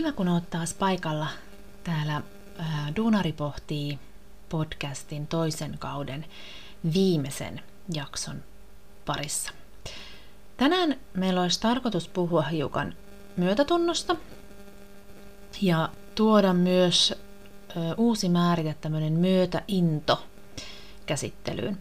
Kiva, kun oot taas paikalla. Täällä Duunari pohtii podcastin toisen kauden viimeisen jakson parissa. Tänään meillä olisi tarkoitus puhua hiukan myötätunnosta ja tuoda myös uusi määrite, tämmöinen myötäinto käsittelyyn.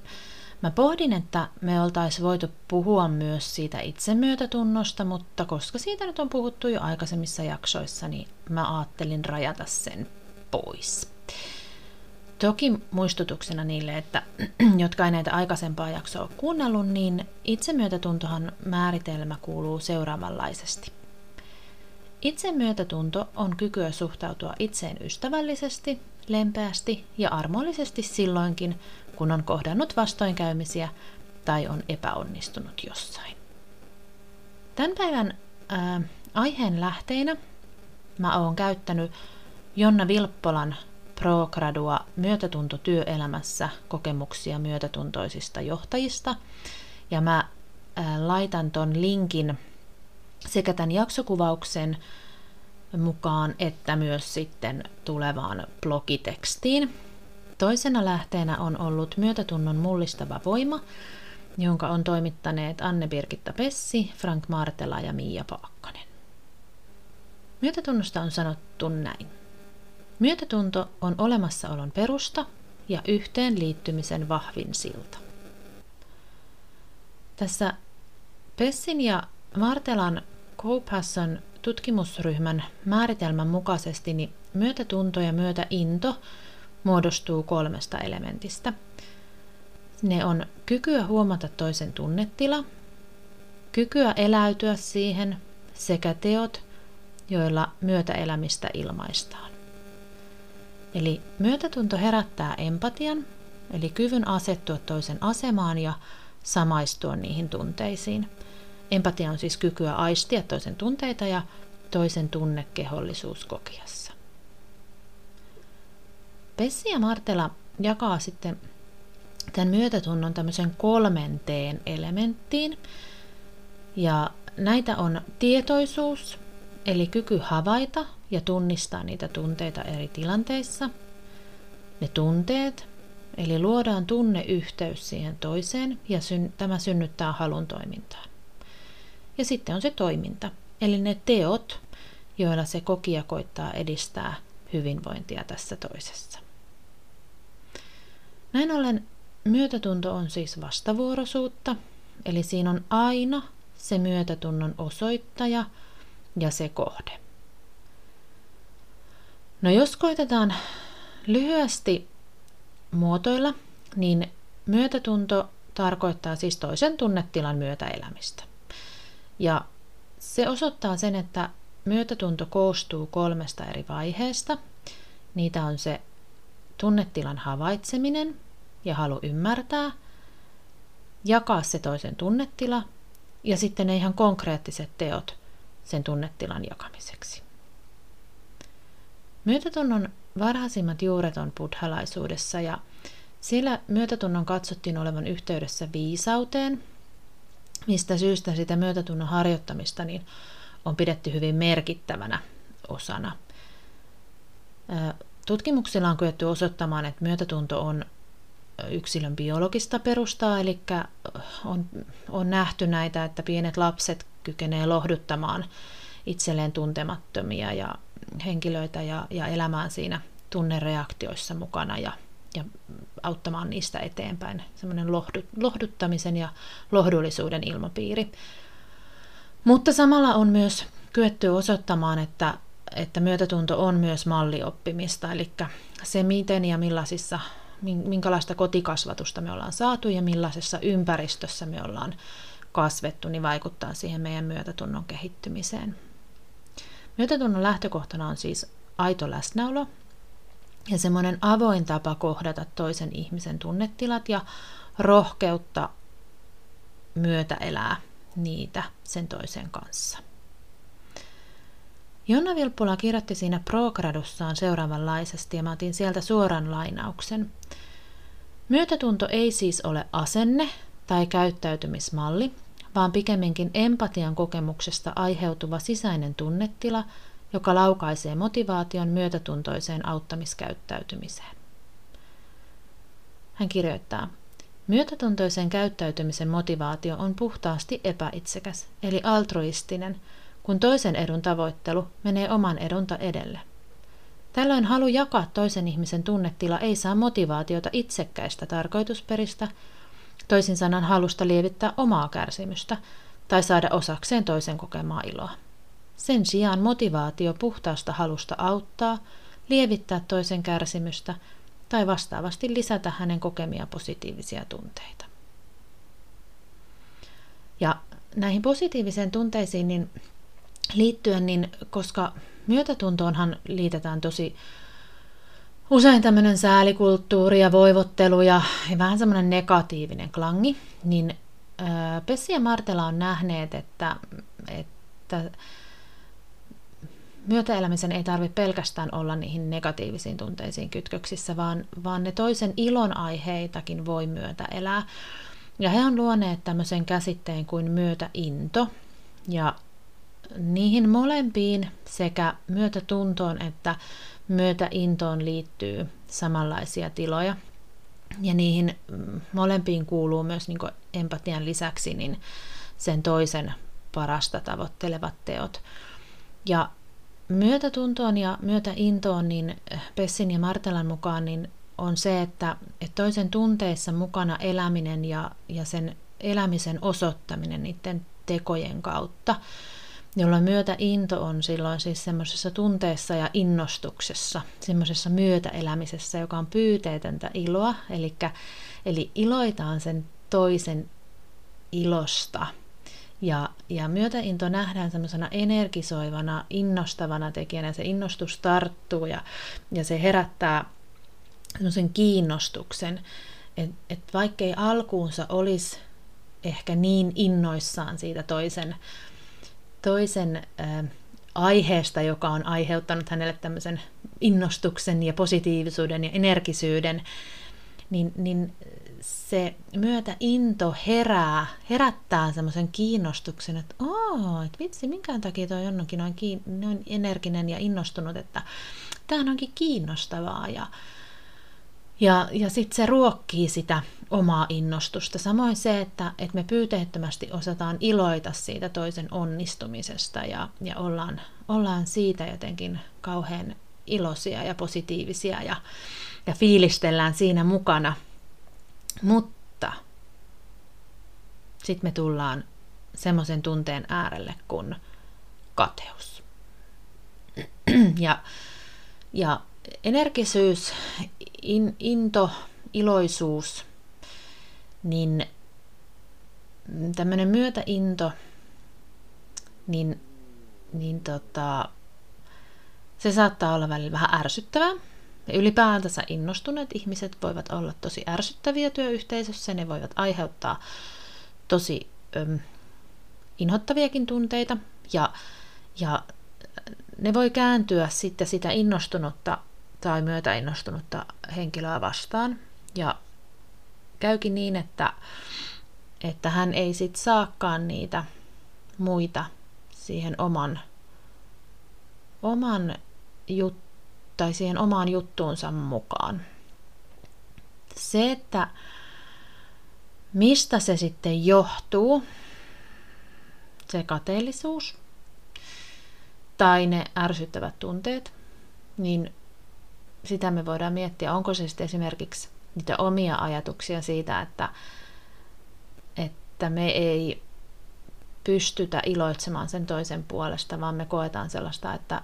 Mä pohdin, että me oltaisiin voitu puhua myös siitä itsemyötätunnosta, mutta koska siitä nyt on puhuttu jo aikaisemmissa jaksoissa, niin mä ajattelin rajata sen pois. Toki muistutuksena niille, että jotka ei näitä aikaisempaa jaksoa ole kuunnellut, niin itsemyötätuntohan määritelmä kuuluu seuraavanlaisesti. Itsemyötätunto on kykyä suhtautua itseen ystävällisesti, lempeästi ja armollisesti silloinkin, kun on kohdannut vastoinkäymisiä tai on epäonnistunut jossain. Tämän päivän aiheen lähteinä mä oon käyttänyt Jonna Vilppolan ProGradua myötätunto työelämässä kokemuksia myötätuntoisista johtajista. Ja mä laitan ton linkin sekä tämän jaksokuvauksen mukaan että myös sitten tulevaan blogitekstiin. Toisena lähteenä on ollut myötätunnon mullistava voima, jonka on toimittaneet Anne Birkitta Pessi, Frank Martela ja Miia Paakkanen. Myötätunnosta on sanottu näin. Myötätunto on olemassaolon perusta ja yhteenliittymisen vahvin silta. tässä Pessin ja Martelan Compasson tutkimusryhmän määritelmän mukaisesti niin myötätunto ja myötäinto muodostuu kolmesta elementistä. Ne on kykyä huomata toisen tunnetila, kykyä eläytyä siihen sekä teot, joilla myötäelämistä ilmaistaan. Eli myötätunto herättää empatian, eli kyvyn asettua toisen asemaan ja samaistua niihin tunteisiin. Empatia on siis kykyä aistia toisen tunteita ja toisen tunnekehollisuus kokiassa. Pessi ja Martela jakaa sitten tämän myötätunnon tämmöisen 3:een elementtiin. Ja näitä on tietoisuus, eli kyky havaita ja tunnistaa niitä tunteita eri tilanteissa. Ne tunteet, eli luodaan tunneyhteys siihen toiseen ja tämä synnyttää halun toimintaan. Ja sitten on se toiminta, eli ne teot, joilla se kokija koittaa edistää hyvinvointia tässä toisessa. Näin ollen myötätunto on siis vastavuoroisuutta, eli siinä on aina se myötätunnon osoittaja ja se kohde. No jos koitetaan lyhyesti muotoilla, niin myötätunto tarkoittaa siis toisen tunnetilan myötäelämistä. Ja se osoittaa sen, että myötätunto koostuu kolmesta eri vaiheesta. Niitä on se tunnetilan havaitseminen ja halu ymmärtää, jakaa se toisen tunnetila ja sitten ne ihan konkreettiset teot sen tunnetilan jakamiseksi. Myötätunnon varhaisimmat juuret on buddhalaisuudessa ja siellä myötätunnon katsottiin olevan yhteydessä viisauteen, mistä syystä sitä myötätunnon harjoittamista niin on pidetty hyvin merkittävänä osana. Tutkimuksilla on kyetty osoittamaan, että myötätunto on yksilön biologista perustaa, eli on nähty näitä, että pienet lapset kykenevät lohduttamaan itselleen tuntemattomia ja henkilöitä ja elämään siinä tunnereaktioissa mukana ja auttamaan niistä eteenpäin. Semmoinen lohduttamisen ja lohdullisuuden ilmapiiri. Mutta samalla on myös kyetty osoittamaan, että myötätunto on myös mallioppimista, eli se miten ja minkälaista kotikasvatusta me ollaan saatu ja millaisessa ympäristössä me ollaan kasvettu, niin vaikuttaa siihen meidän myötätunnon kehittymiseen. Myötätunnon lähtökohtana on siis aito läsnäolo ja semmoinen avoin tapa kohdata toisen ihmisen tunnetilat ja rohkeutta myötäelää niitä sen toisen kanssa. Jonna Vilppola kirjoitti siinä ProGradussaan seuraavanlaisesti, ja mä otin sieltä suoran lainauksen. Myötätunto ei siis ole asenne tai käyttäytymismalli, vaan pikemminkin empatian kokemuksesta aiheutuva sisäinen tunnetila, joka laukaisee motivaation myötätuntoiseen auttamiskäyttäytymiseen. Hän kirjoittaa, myötätuntoisen käyttäytymisen motivaatio on puhtaasti epäitsekäs, eli altruistinen, kun toisen edun tavoittelu menee oman edunta edelle. Tällöin halu jakaa toisen ihmisen tunnetila ei saa motivaatiota itsekkäistä tarkoitusperistä, toisin sanan halusta lievittää omaa kärsimystä tai saada osakseen toisen kokemaa iloa. Sen sijaan motivaatio puhtaasta halusta auttaa, lievittää toisen kärsimystä tai vastaavasti lisätä hänen kokemia positiivisia tunteita. Ja näihin positiivisiin tunteisiin liittyen, koska myötätuntoonhan liitetään tosi usein tämmöinen säälikulttuuri ja voivottelu ja vähän semmoinen negatiivinen klangi, niin Pessi ja Martela on nähneet, että myötäelämisen ei tarvitse pelkästään olla niihin negatiivisiin tunteisiin kytköksissä, vaan ne toisen ilon aiheitakin voi myötäelää. Ja he on luoneet tämmöisen käsitteen kuin myötäinto. Ja niihin molempiin sekä myötätuntoon että myötäintoon liittyy samanlaisia tiloja. Ja niihin molempiin kuuluu myös niin kuin empatian lisäksi sen toisen parasta tavoittelevat teot. Ja myötätuntoon ja myötäintoon Pessin ja Martelan mukaan on se, että toisen tunteissa mukana eläminen ja sen elämisen osoittaminen niiden tekojen kautta, jolloin myötäinto on silloin siis semmoisessa tunteessa ja innostuksessa, semmoisessa myötäelämisessä, joka on pyyteetöntä iloa, eli iloitaan sen toisen ilosta. Ja myötäinto nähdään semmoisena energisoivana, innostavana tekijänä, se innostus tarttuu ja se herättää semmoisen kiinnostuksen, että vaikkei alkuunsa olisi ehkä niin innoissaan siitä toisen aiheesta, joka on aiheuttanut hänelle tämmöisen innostuksen ja positiivisuuden ja energisyyden, niin se myötäinto herättää semmoisen kiinnostuksen, että vitsi, minkään takia toi on noin energinen ja innostunut, että tämähän onkin kiinnostavaa ja sitten se ruokkii sitä omaa innostusta. Samoin se, että me pyyteettömästi osataan iloita siitä toisen onnistumisesta ja ollaan siitä jotenkin kauhean iloisia ja positiivisia ja fiilistellään siinä mukana. Mutta sitten me tullaan semmoisen tunteen äärelle kuin kateus. Ja energisyys, into, iloisuus, niin tämmöinen myötäinto, se saattaa olla välillä vähän ärsyttävää. Ylipäätänsä innostuneet ihmiset voivat olla tosi ärsyttäviä työyhteisössä, ne voivat aiheuttaa tosi inhottaviakin tunteita ja ne voi kääntyä sitten sitä innostunutta tai myötäinnostunutta henkilöä vastaan ja käykin niin, että hän ei sit saakaan niitä muita siihen omaan juttuunsa mukaan. Se, että mistä se sitten johtuu, se kateellisuus tai ne ärsyttävät tunteet, niin sitä me voidaan miettiä, onko se sitten esimerkiksi niitä omia ajatuksia siitä, että me ei pystytä iloitsemaan sen toisen puolesta, vaan me koetaan sellaista, että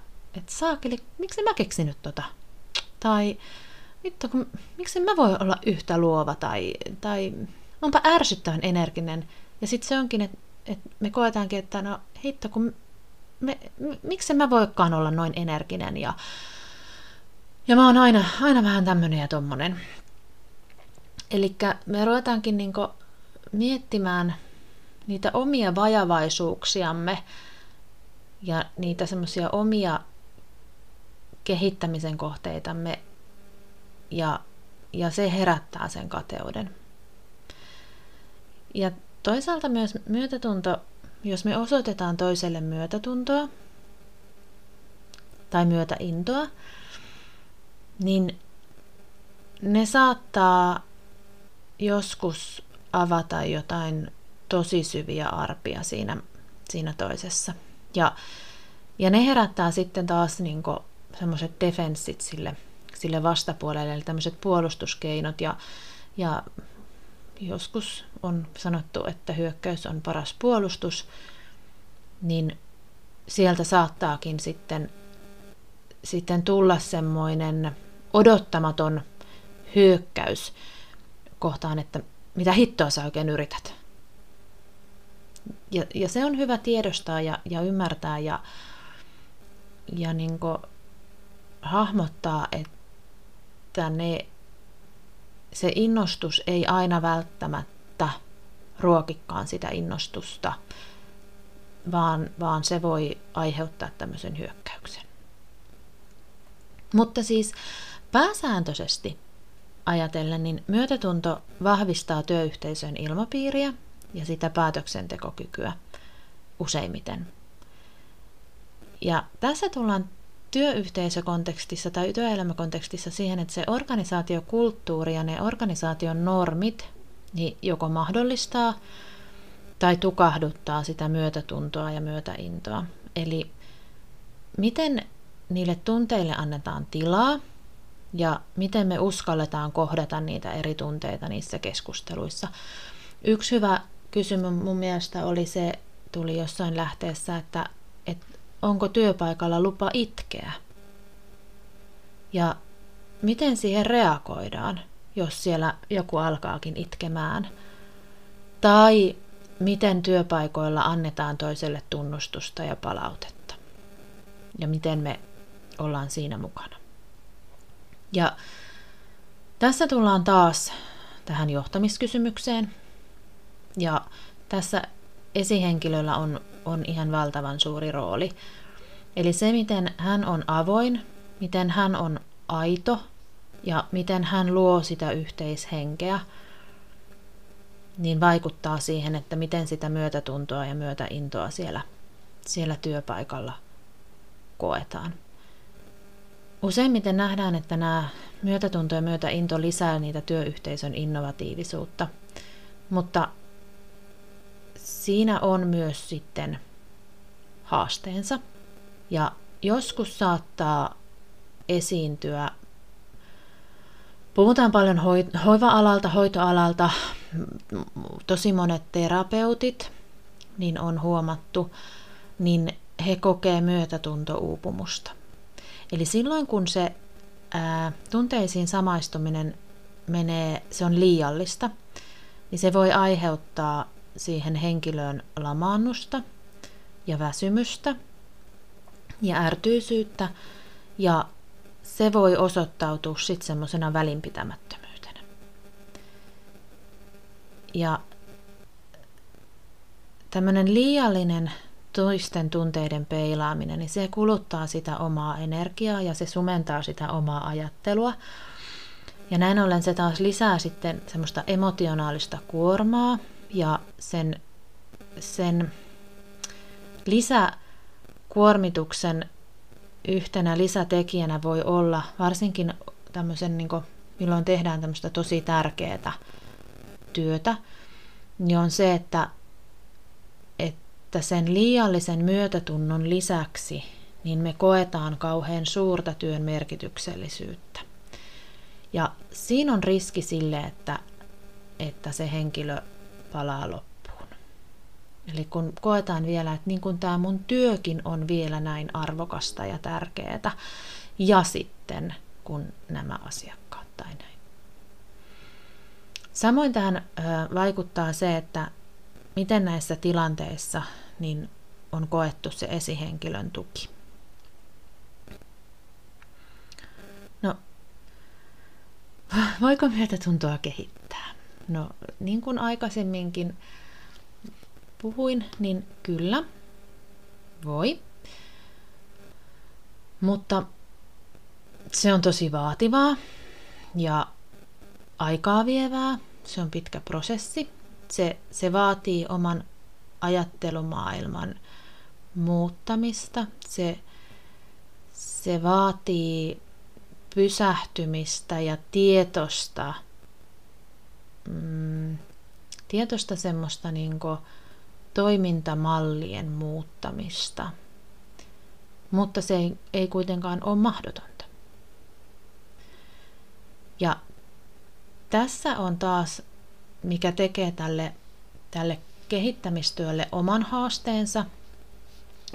saakeli, miksi mä keksinyt tota? Tai vittu, miksi mä voi olla yhtä luova? Tai onpa ärsyttävän energinen. Ja sitten se onkin, että me koetaankin, että no heitto, kun miksi mä voikaan olla noin energinen? Ja mä oon aina vähän tämmönen ja tommonen. Elikkä me ruvetaankin niinku miettimään niitä omia vajavaisuuksiamme ja niitä semmoisia omia kehittämisen kohteitamme ja se herättää sen kateuden. Ja toisaalta myös myötätunto, jos me osoitetaan toiselle myötätuntoa, tai myötäintoa, niin ne saattaa joskus avata jotain tosi syviä arpia siinä toisessa. Ja ne herättää sitten taas niin kuin semmoiset defenssit sille vastapuolelle, eli tämmöiset puolustuskeinot, ja joskus on sanottu, että hyökkäys on paras puolustus, niin sieltä saattaakin sitten tulla semmoinen odottamaton hyökkäys kohtaan, että mitä hittoa sä oikein yrität. Ja se on hyvä tiedostaa ja ymmärtää ja niin kuin hahmottaa, että se innostus ei aina välttämättä ruokikkaan sitä innostusta, vaan se voi aiheuttaa tämmöisen hyökkäyksen. Mutta siis pääsääntöisesti ajatellen, niin myötätunto vahvistaa työyhteisön ilmapiiriä ja sitä päätöksentekokykyä useimmiten. Ja tässä tullaan työyhteisökontekstissa tai työelämäkontekstissa siihen, että se organisaatiokulttuuri ja ne organisaation normit niin joko mahdollistaa tai tukahduttaa sitä myötätuntoa ja myötäintoa. Eli miten niille tunteille annetaan tilaa ja miten me uskalletaan kohdata niitä eri tunteita niissä keskusteluissa. Yksi hyvä kysymys mun mielestä oli se, tuli jossain lähteessä, että onko työpaikalla lupa itkeä? Ja miten siihen reagoidaan, jos siellä joku alkaakin itkemään? Tai miten työpaikoilla annetaan toiselle tunnustusta ja palautetta? Ja miten me ollaan siinä mukana? Ja tässä tullaan taas tähän johtamiskysymykseen. Ja tässä esihenkilöllä on ihan valtavan suuri rooli. Eli se, miten hän on avoin, miten hän on aito ja miten hän luo sitä yhteishenkeä, niin vaikuttaa siihen, että miten sitä myötätuntoa ja myötäintoa siellä työpaikalla koetaan. Useimmiten nähdään, että nämä myötätunto ja myötäinto lisää niitä työyhteisön innovatiivisuutta, mutta siinä on myös sitten haasteensa ja joskus saattaa esiintyä, puhutaan paljon hoiva-alalta, hoitoalalta, tosi monet terapeutit, niin on huomattu, niin he kokee myötätuntouupumusta. Eli silloin kun se tunteisiin samaistuminen menee, se on liiallista, niin se voi aiheuttaa siihen henkilöön lamaannusta ja väsymystä ja ärtyisyyttä, ja se voi osoittautua sitten semmoisena välinpitämättömyytenä. Ja tämmöinen liiallinen toisten tunteiden peilaaminen, niin se kuluttaa sitä omaa energiaa ja se sumentaa sitä omaa ajattelua. Ja näin ollen se taas lisää sitten semmoista emotionaalista kuormaa ja sen lisäkuormituksen yhtenä lisätekijänä voi olla varsinkin tämmöisen, niin kuin, milloin tehdään tämmöistä tosi tärkeää työtä, niin on se, että sen liiallisen myötätunnon lisäksi niin me koetaan kauhean suurta työn merkityksellisyyttä. Ja siinä on riski sille, että se henkilö palaa loppuun. Eli kun koetaan vielä, että niin kuin tämä mun työkin on vielä näin arvokasta ja tärkeää, ja sitten kun nämä asiakkaat tai näin. Samoin tähän vaikuttaa se, että miten näissä tilanteissa niin on koettu se esihenkilön tuki. No, voiko myötätuntoa kehittää? No, niin kuin aikaisemminkin puhuin, niin kyllä, voi. Mutta se on tosi vaativaa ja aikaa vievää, se on pitkä prosessi. Se vaatii oman ajattelumaailman muuttamista, se, Se vaatii pysähtymistä ja tietosta. Tietosta semmoista niinku toimintamallien muuttamista. Mutta se ei kuitenkaan ole mahdotonta. Ja tässä on taas, mikä tekee tälle kehittämistyölle oman haasteensa,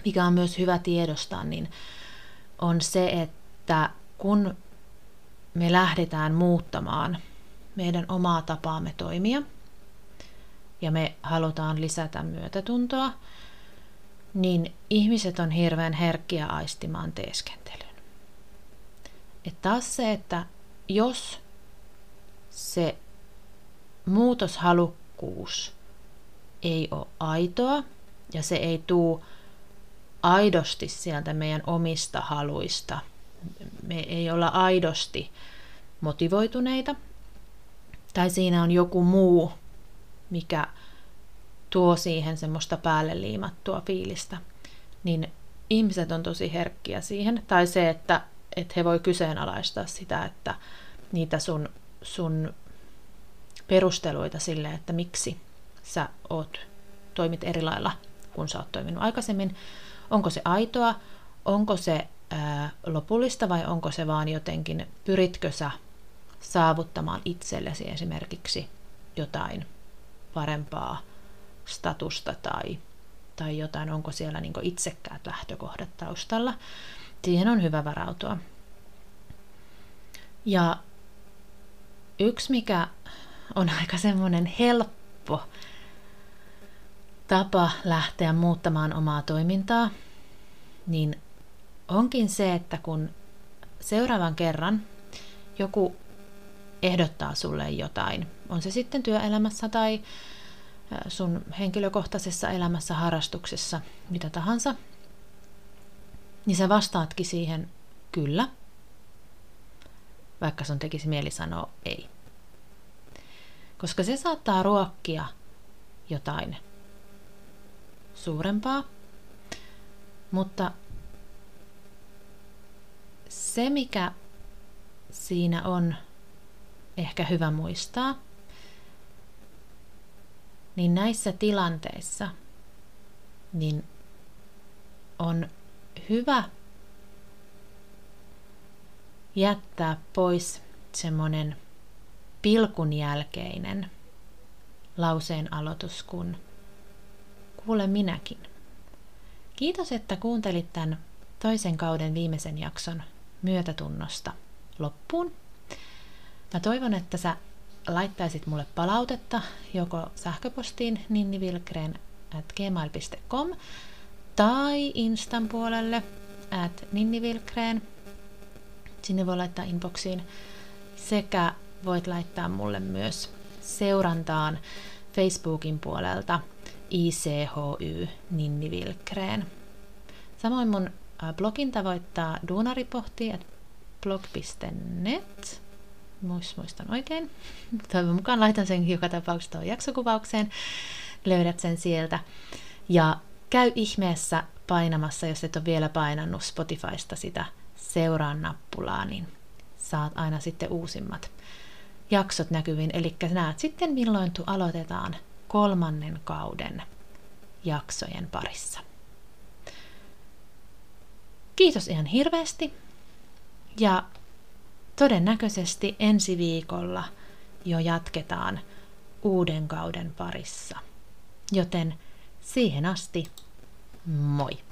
mikä on myös hyvä tiedostaa, niin on se, että kun me lähdetään muuttamaan meidän omaa tapaamme toimia ja me halutaan lisätä myötätuntoa, niin ihmiset on hirveän herkkiä aistimaan teeskentelyn. Et taas se, että jos se muutoshalukkuus ei ole aitoa ja se ei tule aidosti sieltä meidän omista haluista, me ei olla aidosti motivoituneita, tai siinä on joku muu, mikä tuo siihen semmoista päälle liimattua fiilistä, niin ihmiset on tosi herkkiä siihen. Tai se, että he voi kyseenalaistaa sitä, että niitä sun perusteluita sille, että miksi sä toimit eri lailla, kun sä oot toiminut aikaisemmin. Onko se aitoa, onko se lopullista vai onko se vaan jotenkin, pyritkö sä saavuttamaan itsellesi esimerkiksi jotain parempaa statusta tai jotain, onko siellä niin kuin itsekkäät lähtökohdat taustalla. Siihen on hyvä varautua. Ja yksi, mikä on aika semmoinen helppo tapa lähteä muuttamaan omaa toimintaa, niin onkin se, että kun seuraavan kerran joku ehdottaa sulle jotain, on se sitten työelämässä tai sun henkilökohtaisessa elämässä, harrastuksessa, mitä tahansa, niin sä vastaatkin siihen kyllä, vaikka sun tekisi mieli sanoa ei. Koska se saattaa ruokkia jotain suurempaa, mutta se, mikä siinä on ehkä hyvä muistaa, niin näissä tilanteissa niin on hyvä jättää pois semmoinen pilkun jälkeinen lauseen aloitus, kun kuule minäkin. Kiitos, että kuuntelit tämän toisen kauden viimeisen jakson myötätunnosta loppuun. Mä toivon, että sä laittaisit mulle palautetta joko sähköpostiin ninnivilgren@gmail.com tai Instan puolelle @ninnivilgren. Sinne voi laittaa inboxiin sekä voit laittaa mulle myös seurantaan Facebookin puolelta ichy ninnivilgren. Samoin mun blogin tavoittaa Duunari pohtii @blog.net. Muistan oikein. Toivon mukaan laitan sen joka tapauksessa tuon jaksokuvaukseen. Löydät sen sieltä. Ja käy ihmeessä painamassa, jos et ole vielä painannut Spotifysta sitä seuraa nappulaa, niin saat aina sitten uusimmat jaksot näkyviin. Eli näet sitten milloin aloitetaan 3. kauden jaksojen parissa. Kiitos ihan hirveästi. Ja todennäköisesti ensi viikolla jo jatketaan uuden kauden parissa. Joten siihen asti, moi!